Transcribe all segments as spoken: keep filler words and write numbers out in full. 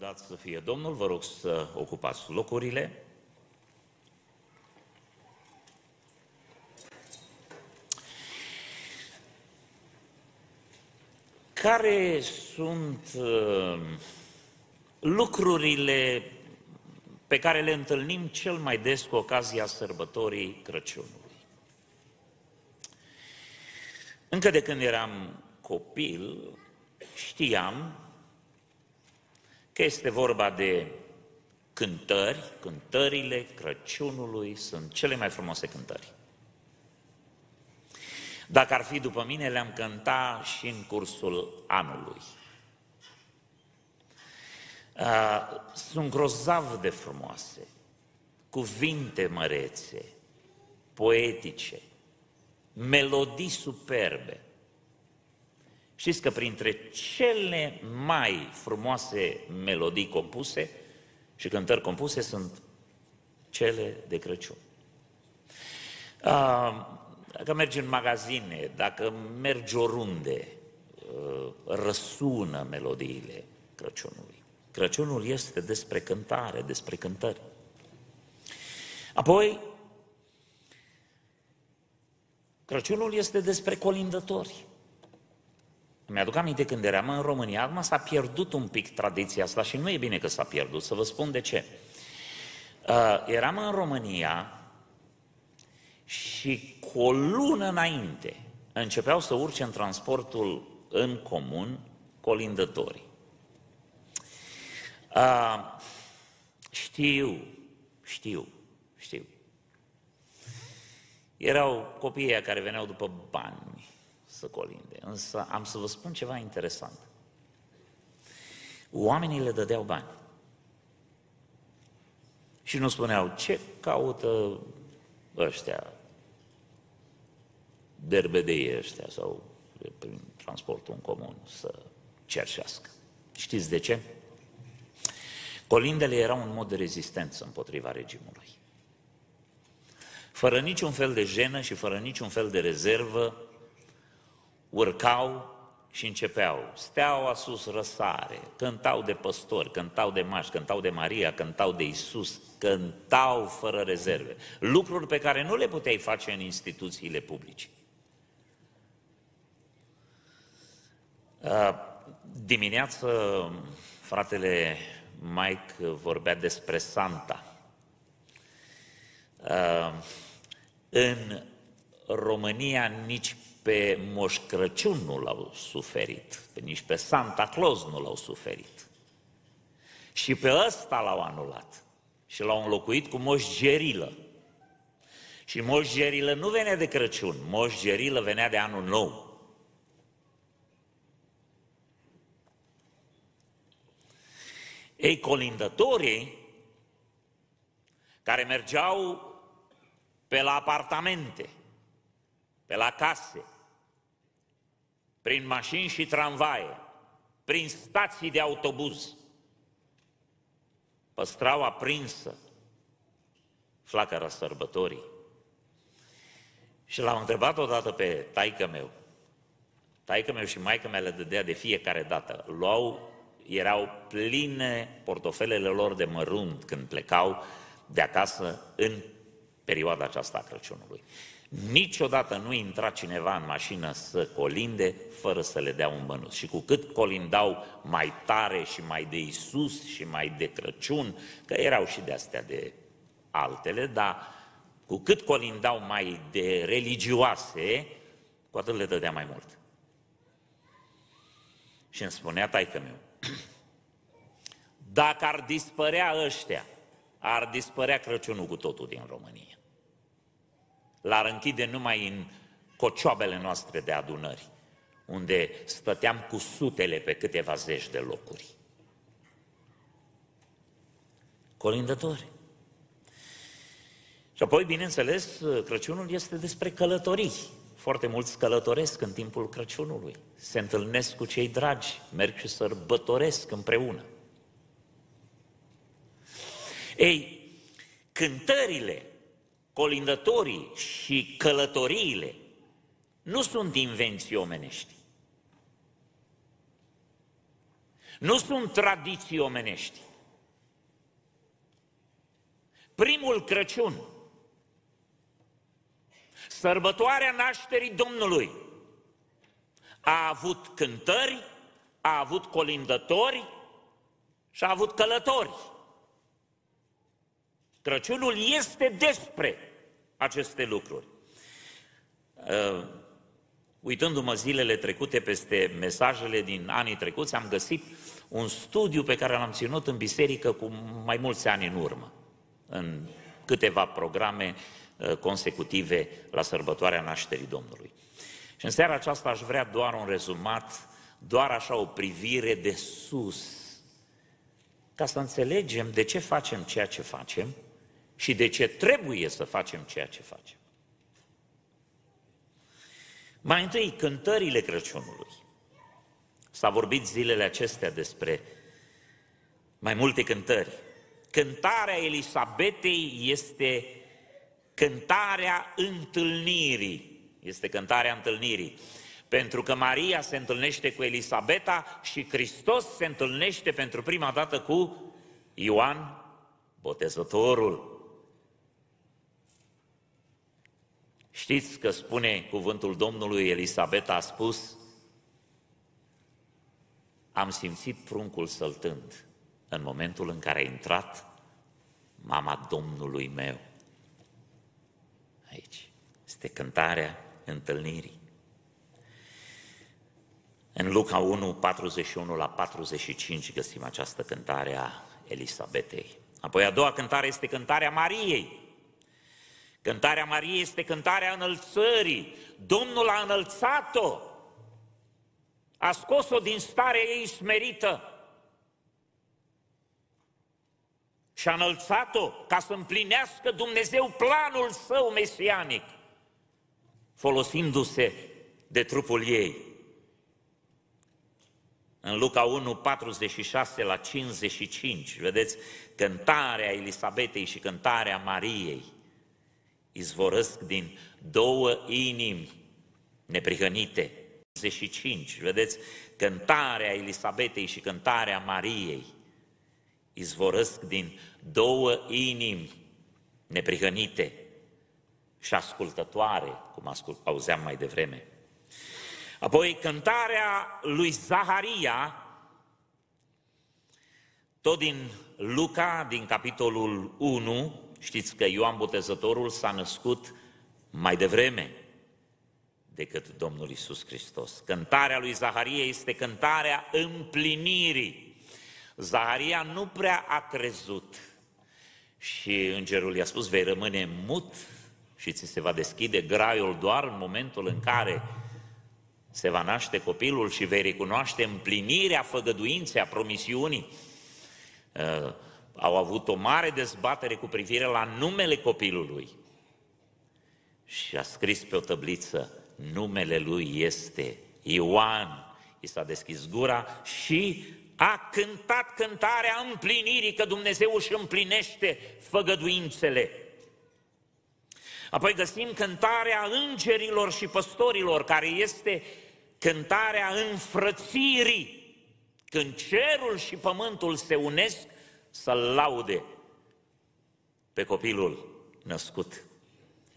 Lăudați să fie Domnul, vă rog să ocupați locurile. Care sunt uh, lucrurile pe care le întâlnim cel mai des cu ocazia sărbătorii Crăciunului? Încă de când eram copil, știam că este vorba de cântări, cântările Crăciunului sunt cele mai frumoase cântări. Dacă ar fi după mine, le-am cântat și în cursul anului. Sunt grozav de frumoase, cuvinte mărețe, poetice, melodii superbe. Știți că printre cele mai frumoase melodii compuse și cântări compuse sunt cele de Crăciun. Dacă mergi în magazine, dacă mergi oriunde, răsună melodiile Crăciunului. Crăciunul este despre cântare, despre cântări. Apoi, Crăciunul este despre colindători. Îmi aduc aminte când eram în România, acum s-a pierdut un pic tradiția asta și nu e bine că s-a pierdut, să vă spun de ce. Uh, eram în România și cu o lună înainte începeau să urce în transportul în comun colindătorii. Uh, știu, știu, știu. Erau copiii care veneau după bani să colinde. Însă am să vă spun ceva interesant. Oamenii le dădeau bani. Și nu spuneau ce caută ăștia, derbedeii ăștia sau prin transportul în comun să cerșească. Știți de ce? Colindele erau un mod de rezistență împotriva regimului. Fără niciun fel de jenă și fără niciun fel de rezervă, urcau și începeau. Steaua sus răsare, cântau de păstori, cântau de mași, cântau de Maria, cântau de Iisus, cântau fără rezerve. Lucruri pe care nu le puteai face în instituțiile publice. Dimineață, fratele Mike vorbea despre Santa. În România nici pe Moș Crăciun nu l-au suferit, nici pe Santa Claus nu l-au suferit. Și pe ăsta l-au anulat și l-au înlocuit cu Moș Gerilă. Și Moș Gerilă nu venea de Crăciun, Moș Gerilă venea de Anul Nou. Ei, colindătorii care mergeau pe la apartamente, pe la case, prin mașini și tramvaie, prin stații de autobuz, păstrau aprinsă flacăra sărbătorii. Și l-am întrebat odată pe taică meu, taică meu și maică mea le dădea de fiecare dată, luau, erau pline portofelele lor de mărunt când plecau de acasă în perioada aceasta a Crăciunului. Niciodată nu intra cineva în mașină să colinde fără să le dea un bănuț. Și cu cât colindau mai tare și mai de Iisus și mai de Crăciun, că erau și de-astea de altele, dar cu cât colindau mai de religioase, cu atât le dădea mai mult. Și îmi spunea taică-meu, dacă ar dispărea ăștia, ar dispărea Crăciunul cu totul din România. L-ar închide numai în cocioabele noastre de adunări, unde stăteam cu sutele pe câteva zeci de locuri. Colindători. Și apoi, bineînțeles, Crăciunul este despre călătorii. Foarte mulți călătoresc în timpul Crăciunului. Se întâlnesc cu cei dragi, merg și sărbătoresc împreună. Ei, cântările, colindătorii și călătoriile nu sunt invenții omenești. Nu sunt tradiții omenești. Primul Crăciun, sărbătoarea nașterii Domnului, a avut cântări, a avut colindători și a avut călători. Crăciunul este despre aceste lucruri. Uh, uitându-mă zilele trecute peste mesajele din anii trecuți, am găsit un studiu pe care l-am ținut în biserică cu mai mulți ani în urmă, în câteva programe uh, consecutive la sărbătoarea nașterii Domnului. Și în seara aceasta aș vrea doar un rezumat, doar așa o privire de sus, ca să înțelegem de ce facem ceea ce facem și de ce trebuie să facem ceea ce facem. Mai întâi, cântările Crăciunului. S-a vorbit zilele acestea despre mai multe cântări. Cântarea Elisabetei este cântarea întâlnirii. Este cântarea întâlnirii. Pentru că Maria se întâlnește cu Elisabeta și Hristos se întâlnește pentru prima dată cu Ioan Botezătorul. Știți că spune cuvântul Domnului, Elisabeta a spus: am simțit pruncul săltând în momentul în care a intrat mama Domnului meu. Aici este cântarea întâlnirii. În Luca unu, patruzeci și unu la patruzeci și cinci găsim această cântare a Elisabetei. Apoi a doua cântare este cântarea Mariei. Cântarea Mariei este cântarea înălțării. Domnul a înălțat-o, a scos-o din starea ei smerită și a înălțat-o ca să împlinească Dumnezeu planul său mesianic, folosindu-se de trupul ei. În Luca unu, patruzeci și șase la cincizeci și cinci, vedeți, cântarea Elisabetei și cântarea Mariei izvorăsc din două inimi neprihănite. cincizeci și cinci, vedeți, cântarea Elisabetei și cântarea Mariei izvorăsc din două inimi neprihănite și ascultătoare, cum ascult, auzeam mai devreme. Apoi cântarea lui Zaharia, tot din Luca, din capitolul unu, știți că Ioan Botezătorul s-a născut mai devreme decât Domnul Iisus Hristos. Cântarea lui Zaharia este cântarea împlinirii. Zaharia nu prea a crezut și îngerul i-a spus: vei rămâne mut și ți se va deschide graiul doar în momentul în care se va naște copilul și vei recunoaște împlinirea făgăduinței, a promisiunii. Uh, au avut o mare dezbatere cu privire la numele copilului. Și a scris pe o tăbliță: numele lui este Ioan. I s-a deschis gura și a cântat cântarea împlinirii, că Dumnezeu își împlinește făgăduințele. Apoi găsim cântarea îngerilor și păstorilor, care este cântarea înfrățirii, când cerul și pământul se unesc să-L laude pe copilul născut,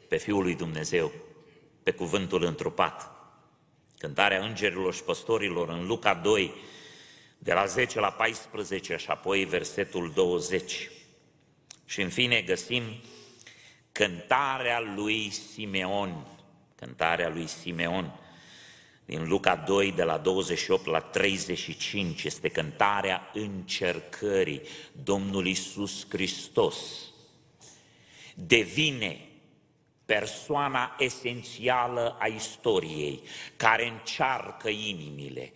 pe Fiul lui Dumnezeu, pe cuvântul întrupat. Cântarea îngerilor și păstorilor în Luca doi, de la zece la paisprezece și apoi versetul douăzeci. Și în fine găsim cântarea lui Simeon, cântarea lui Simeon, din Luca doi, de la douăzeci și opt la treizeci și cinci, este cântarea încercării. Domnul Iisus Hristos devine persoana esențială a istoriei, care încearcă inimile,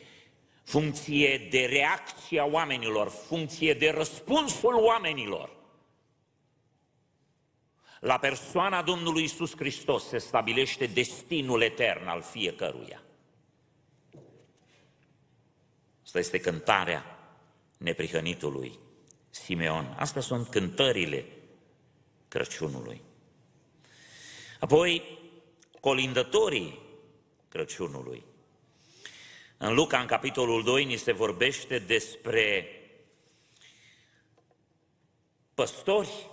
funcție de reacția oamenilor, funcție de răspunsul oamenilor. La persoana Domnului Iisus Hristos se stabilește destinul etern al fiecăruia. Asta este cântarea neprihănitului Simeon. Astea sunt cântările Crăciunului. Apoi, colindătorii Crăciunului. În Luca, în capitolul doi, ni se vorbește despre păstori,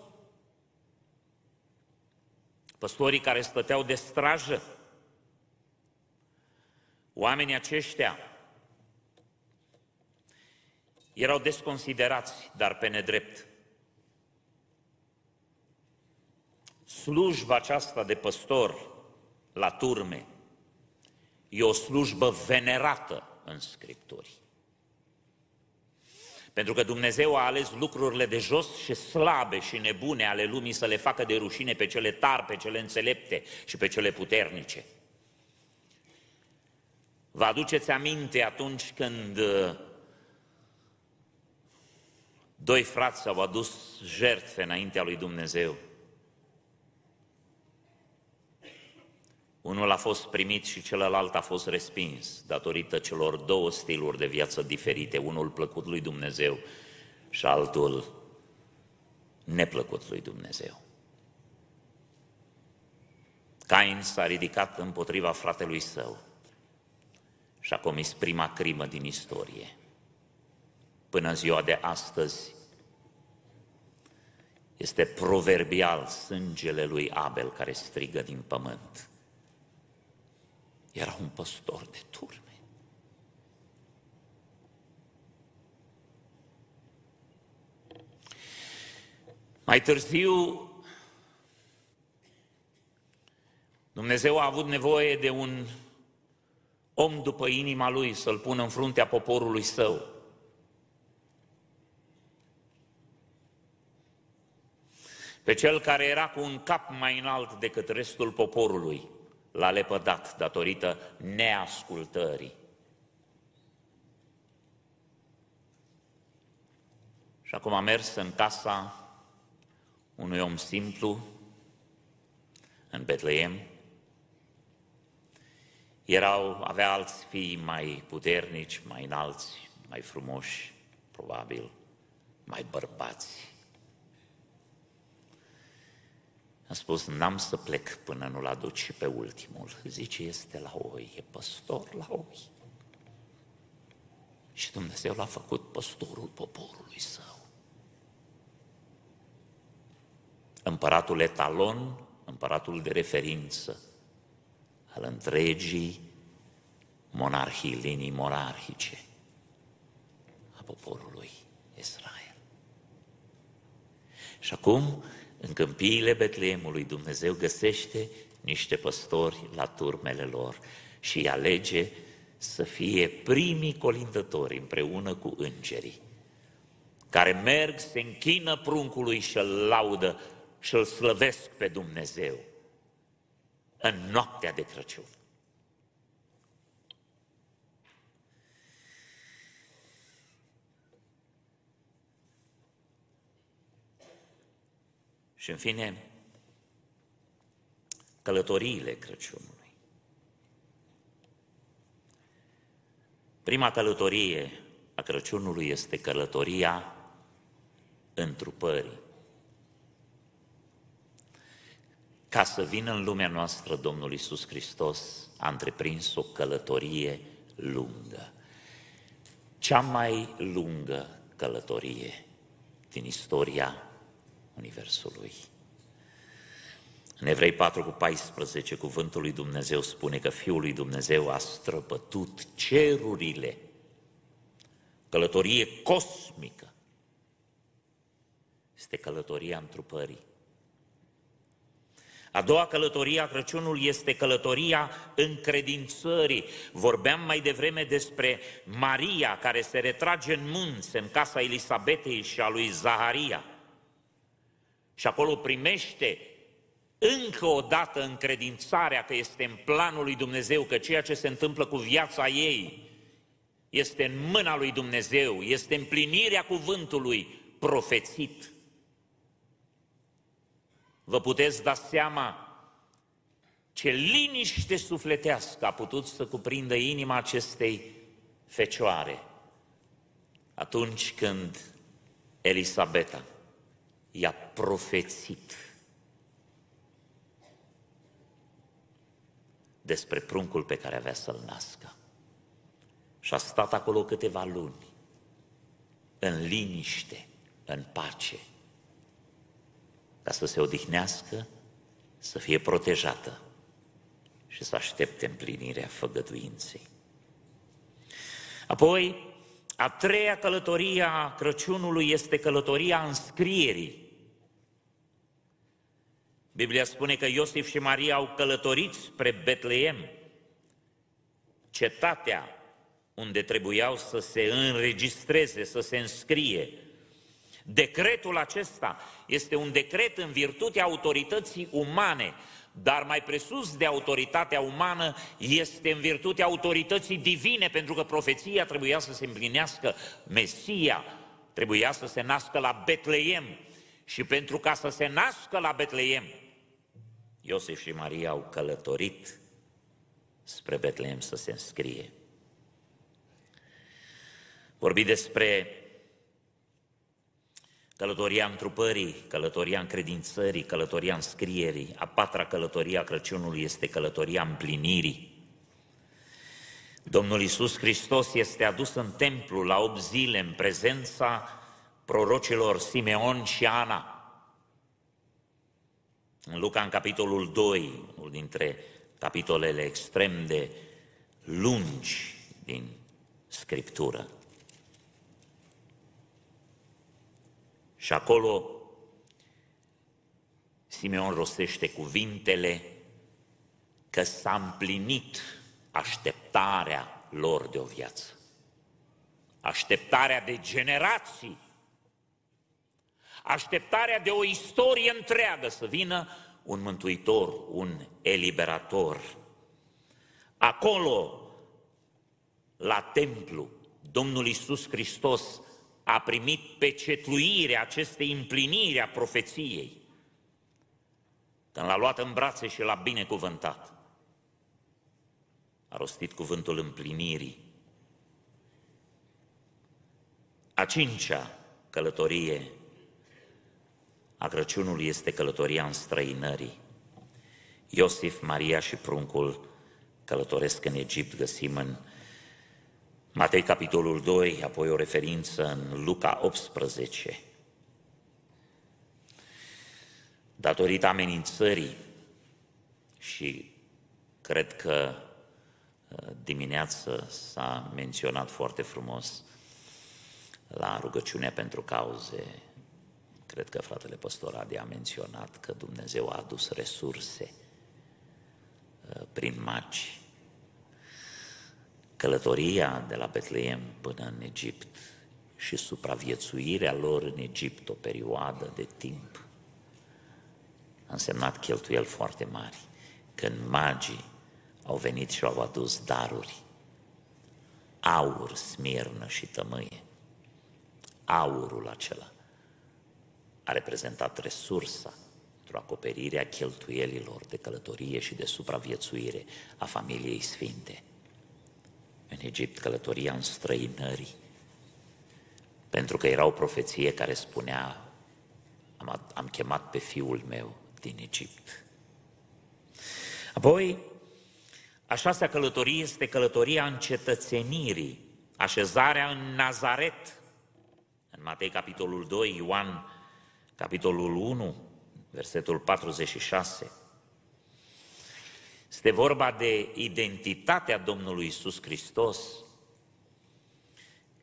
păstorii care stăteau de strajă. Oamenii aceștia erau desconsiderați, dar pe nedrept. Slujba aceasta de păstor la turme e o slujbă venerată în Scripturi. Pentru că Dumnezeu a ales lucrurile de jos și slabe și nebune ale lumii să le facă de rușine pe cele tari, pe cele înțelepte și pe cele puternice. Vă aduceți aminte atunci când doi frați s-au adus jertfe înaintea lui Dumnezeu? Unul a fost primit și celălalt a fost respins, datorită celor două stiluri de viață diferite, unul plăcut lui Dumnezeu și altul neplăcut lui Dumnezeu. Cain s-a ridicat împotriva fratelui său și a comis prima crimă din istorie. Până în ziua de astăzi este proverbial sângele lui Abel care strigă din pământ. Era un păstor de turme. Mai târziu, Dumnezeu a avut nevoie de un om după inima lui să-l pună în fruntea poporului său. Pe cel care era cu un cap mai înalt decât restul poporului, l-a lepădat datorită neascultării. Și acum a mers în casa unui om simplu, în Betleem. Erau, avea alți fii mai puternici, mai înalți, mai frumoși, probabil, mai bărbați. A spus, n-am să plec până nu-l aduc și pe ultimul. Zice, este la oi, e păstor la oi. Și Dumnezeu l-a făcut păstorul poporului său. Împăratul etalon, împăratul de referință al întregii monarhii, linii monarhice a poporului Israel. Și acum, în câmpiile Betleemului, Dumnezeu găsește niște păstori la turmele lor și îi alege să fie primii colindători împreună cu îngerii, care merg, se închină pruncului și îl laudă și îl slăvesc pe Dumnezeu în noaptea de Crăciun. Și, în fine, călătoriile Crăciunului. Prima călătorie a Crăciunului este călătoria întrupării. Ca să vină în lumea noastră, Domnul Iisus Hristos a întreprins o călătorie lungă. Cea mai lungă călătorie din istoria Universului. În Evrei patru cu paisprezece, cuvântul lui Dumnezeu spune că Fiul lui Dumnezeu a străbătut cerurile, călătorie cosmică. Este călătoria întrupării. A doua călătorie a Crăciunului este călătoria încredințării. Vorbeam mai devreme despre Maria care se retrage în munți, în casa Elisabetei și a lui Zaharia. Și acolo primește încă o dată încredințarea că este în planul lui Dumnezeu, că ceea ce se întâmplă cu viața ei este în mâna lui Dumnezeu, este împlinirea cuvântului profețit. Vă puteți da seama ce liniște sufletească a putut să cuprindă inima acestei fecioare atunci când Elisabeta i-a profețit despre pruncul pe care avea să-l nască. Și a stat acolo câteva luni, în liniște, în pace, ca să se odihnească, să fie protejată și să aștepte împlinirea făgăduinței. Apoi, a treia călătorie a Crăciunului este călătoria înscrierii. Biblia spune că Iosif și Maria au călătorit spre Betleem, cetatea unde trebuiau să se înregistreze, să se înscrie. Decretul acesta este un decret în virtutea autorității umane, dar mai presus de autoritatea umană este în virtutea autorității divine, pentru că profeția trebuia să se împlinească, Mesia trebuia să se nască la Betleem și pentru ca să se nască la Betleem, Iosif și Maria au călătorit spre Betleem să se înscrie. Vorbi despre călătoria întrupării, călătoria încredințării, călătoria înscrierii. A patra călătorie a Crăciunului este călătoria împlinirii. Domnul Iisus Hristos este adus în templu la opt zile în prezența prorocilor Simeon și Ana. În Luca, în capitolul doi, unul dintre capitolele extrem de lungi din Scriptură. Și acolo Simeon rostește cuvintele că s-a împlinit așteptarea lor de o viață. Așteptarea de generații. Așteptarea de o istorie întreagă să vină un mântuitor, un eliberator. Acolo, la templu, Domnul Iisus Hristos a primit pecetluirea acestei împliniri a profeției. Când l-a luat în brațe și l-a binecuvântat, a rostit cuvântul împlinirii. A cincea călătorie a Crăciunului este călătoria înstrăinării. Iosif, Maria și pruncul călătoresc în Egipt, găsim în Matei, capitolul doi, apoi o referință în Luca optsprezece. Datorită amenințării și cred că dimineață s-a menționat foarte frumos la rugăciunea pentru cauze, cred că fratele păstor Adi a menționat că Dumnezeu a adus resurse prin magi. Călătoria de la Betleem până în Egipt și supraviețuirea lor în Egipt o perioadă de timp a însemnat cheltuieli foarte mari. Când magii au venit și au adus daruri, aur, smirnă și tămâie, aurul acela a reprezentat resursa pentru acoperirea cheltuielilor de călătorie și de supraviețuire a familiei sfinte. În Egipt, călătoria înstrăinării, pentru că era o profeție care spunea, am, am chemat pe fiul meu din Egipt. Apoi, a șasea călătorie este călătoria încetățenirii, așezarea în Nazaret. În Matei, capitolul doi, Ioan, capitolul unu, versetul patruzeci și șase, este vorba de identitatea Domnului Iisus Hristos,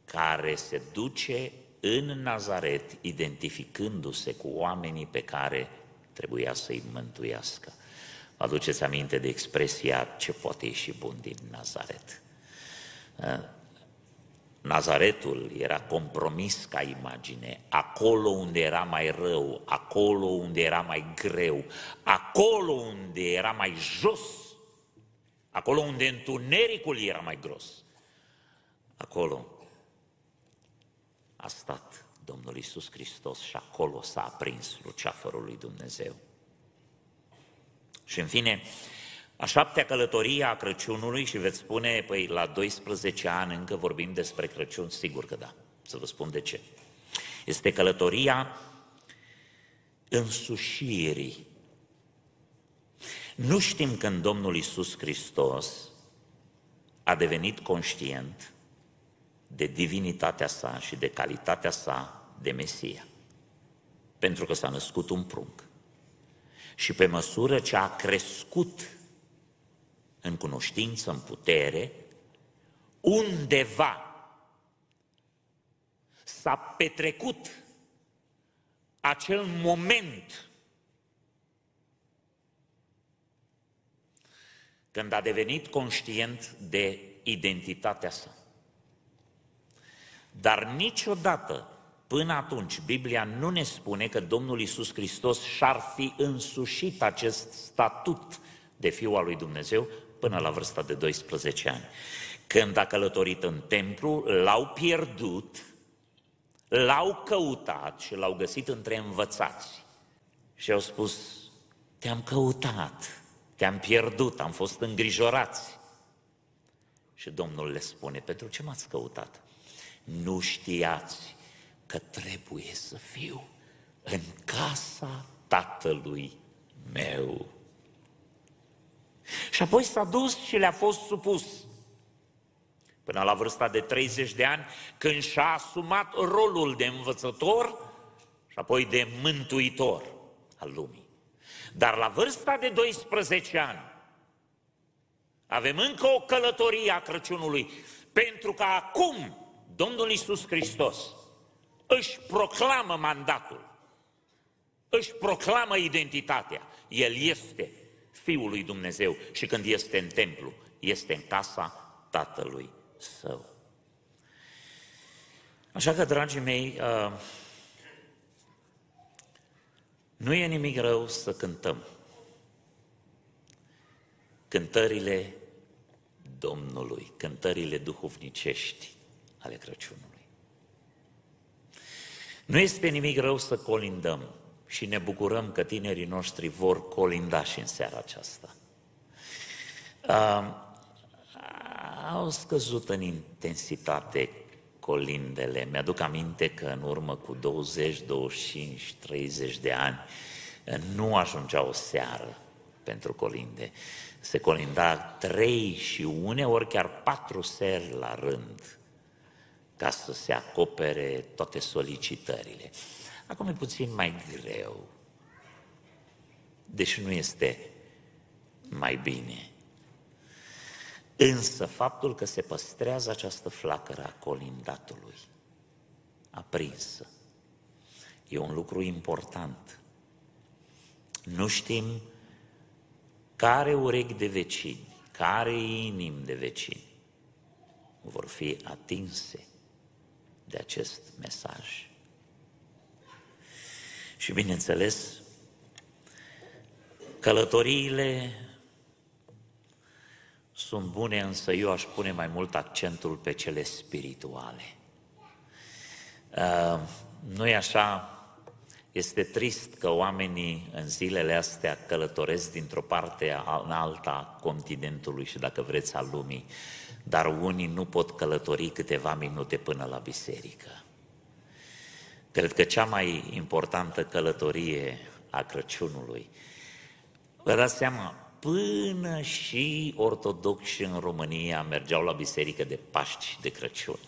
care se duce în Nazaret, identificându-se cu oamenii pe care trebuia să-i mântuiască. Vă aduceți aminte de expresia ce poate ieși bun din Nazaret? Nazaretul era compromis ca imagine, acolo unde era mai rău, acolo unde era mai greu, acolo unde era mai jos, acolo unde întunericul era mai gros. Acolo a stat Domnul Iisus Hristos și acolo s-a aprins luceafărul lui Dumnezeu. Și în fine, a șaptea călătorie a Crăciunului, și veți spune, păi la doisprezece ani încă vorbim despre Crăciun? Sigur că da, să vă spun de ce. Este călătoria însușirii. Nu știm când Domnul Iisus Hristos a devenit conștient de divinitatea sa și de calitatea sa de Mesia. Pentru că s-a născut un prunc. Și pe măsură ce a crescut în cunoștință, în putere, undeva s-a petrecut acel moment când a devenit conștient de identitatea sa. Dar niciodată până atunci Biblia nu ne spune că Domnul Iisus Hristos și-ar fi însușit acest statut de Fiul al lui Dumnezeu până la vârsta de doisprezece ani. Când a călătorit în templu, l-au pierdut, l-au căutat și l-au găsit între învățați. Și au spus, te-am căutat, te-am pierdut, am fost îngrijorați. Și Domnul le spune, pentru ce m-ați căutat? Nu știați că trebuie să fiu în casa Tatălui meu. Și apoi s-a dus și le-a fost supus. Până la vârsta de treizeci de ani, când și-a asumat rolul de învățător și apoi de mântuitor al lumii. Dar la vârsta de doisprezece ani avem încă o călătorie a Crăciunului, pentru că acum Domnul Iisus Hristos își proclamă mandatul, își proclamă identitatea. El este Fiul lui Dumnezeu și când este în templu, este în casa Tatălui Său. Așa că, dragii mei, nu e nimic rău să cântăm cântările Domnului, cântările duhovnicești ale Crăciunului. Nu este nimic rău să colindăm și ne bucurăm că tinerii noștri vor colinda și în seara aceasta. Uh, au scăzut în intensitate colindele. Mi-aduc aminte că în urmă cu douăzeci, douăzeci și cinci, treizeci de ani nu ajungea o seară pentru colinde. Se colinda trei și uneori chiar patru seri la rând, ca să se acopere toate solicitările. Acum e puțin mai greu, deși nu este mai bine. Însă faptul că se păstrează această flacără a colindatului, aprinsă, e un lucru important. Nu știm care urechi de vecini, care inimi de vecini vor fi atinse de acest mesaj. Și bineînțeles, călătoriile sunt bune, însă eu aș pune mai mult accentul pe cele spirituale. Uh, nu-i așa? Este trist că oamenii în zilele astea călătoresc dintr-o parte în alta a continentului și, dacă vreți, a lumii, dar unii nu pot călători câteva minute până la biserică. Cred că cea mai importantă călătorie a Crăciunului, vă dați seama, până și ortodocși în România mergeau la biserică de Paști și de Crăciun.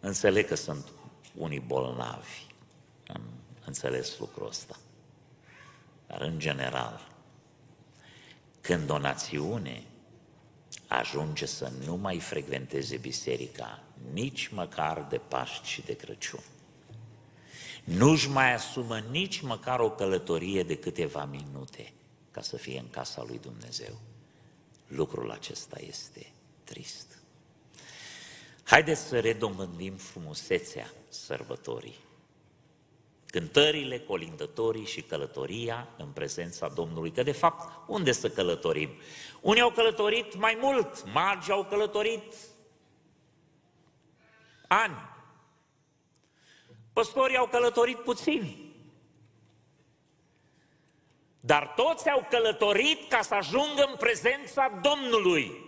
Înțeleg că sunt unii bolnavi, am înțeles lucrul ăsta, dar în general, când o națiune ajunge să nu mai frecventeze biserica, nici măcar de Paști și de Crăciun, nu-și mai asumă nici măcar o călătorie de câteva minute ca să fie în casa lui Dumnezeu. Lucrul acesta este trist. Haideți să redobândim frumusețea sărbătorii. Cântările, colindătorii și călătoria în prezența Domnului. Că de fapt, unde să călătorim? Unii au călătorit mai mult, magi au călătorit ani. Păstorii au călătorit puțin. Dar toți au călătorit ca să ajungă în prezența Domnului.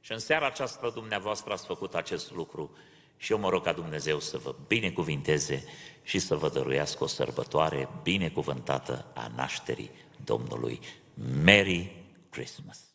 Și în seara aceasta dumneavoastră ați făcut acest lucru. Și eu mă rog ca Dumnezeu să vă binecuvinteze și să vă dăruiască o sărbătoare binecuvântată a nașterii Domnului. Merry Christmas!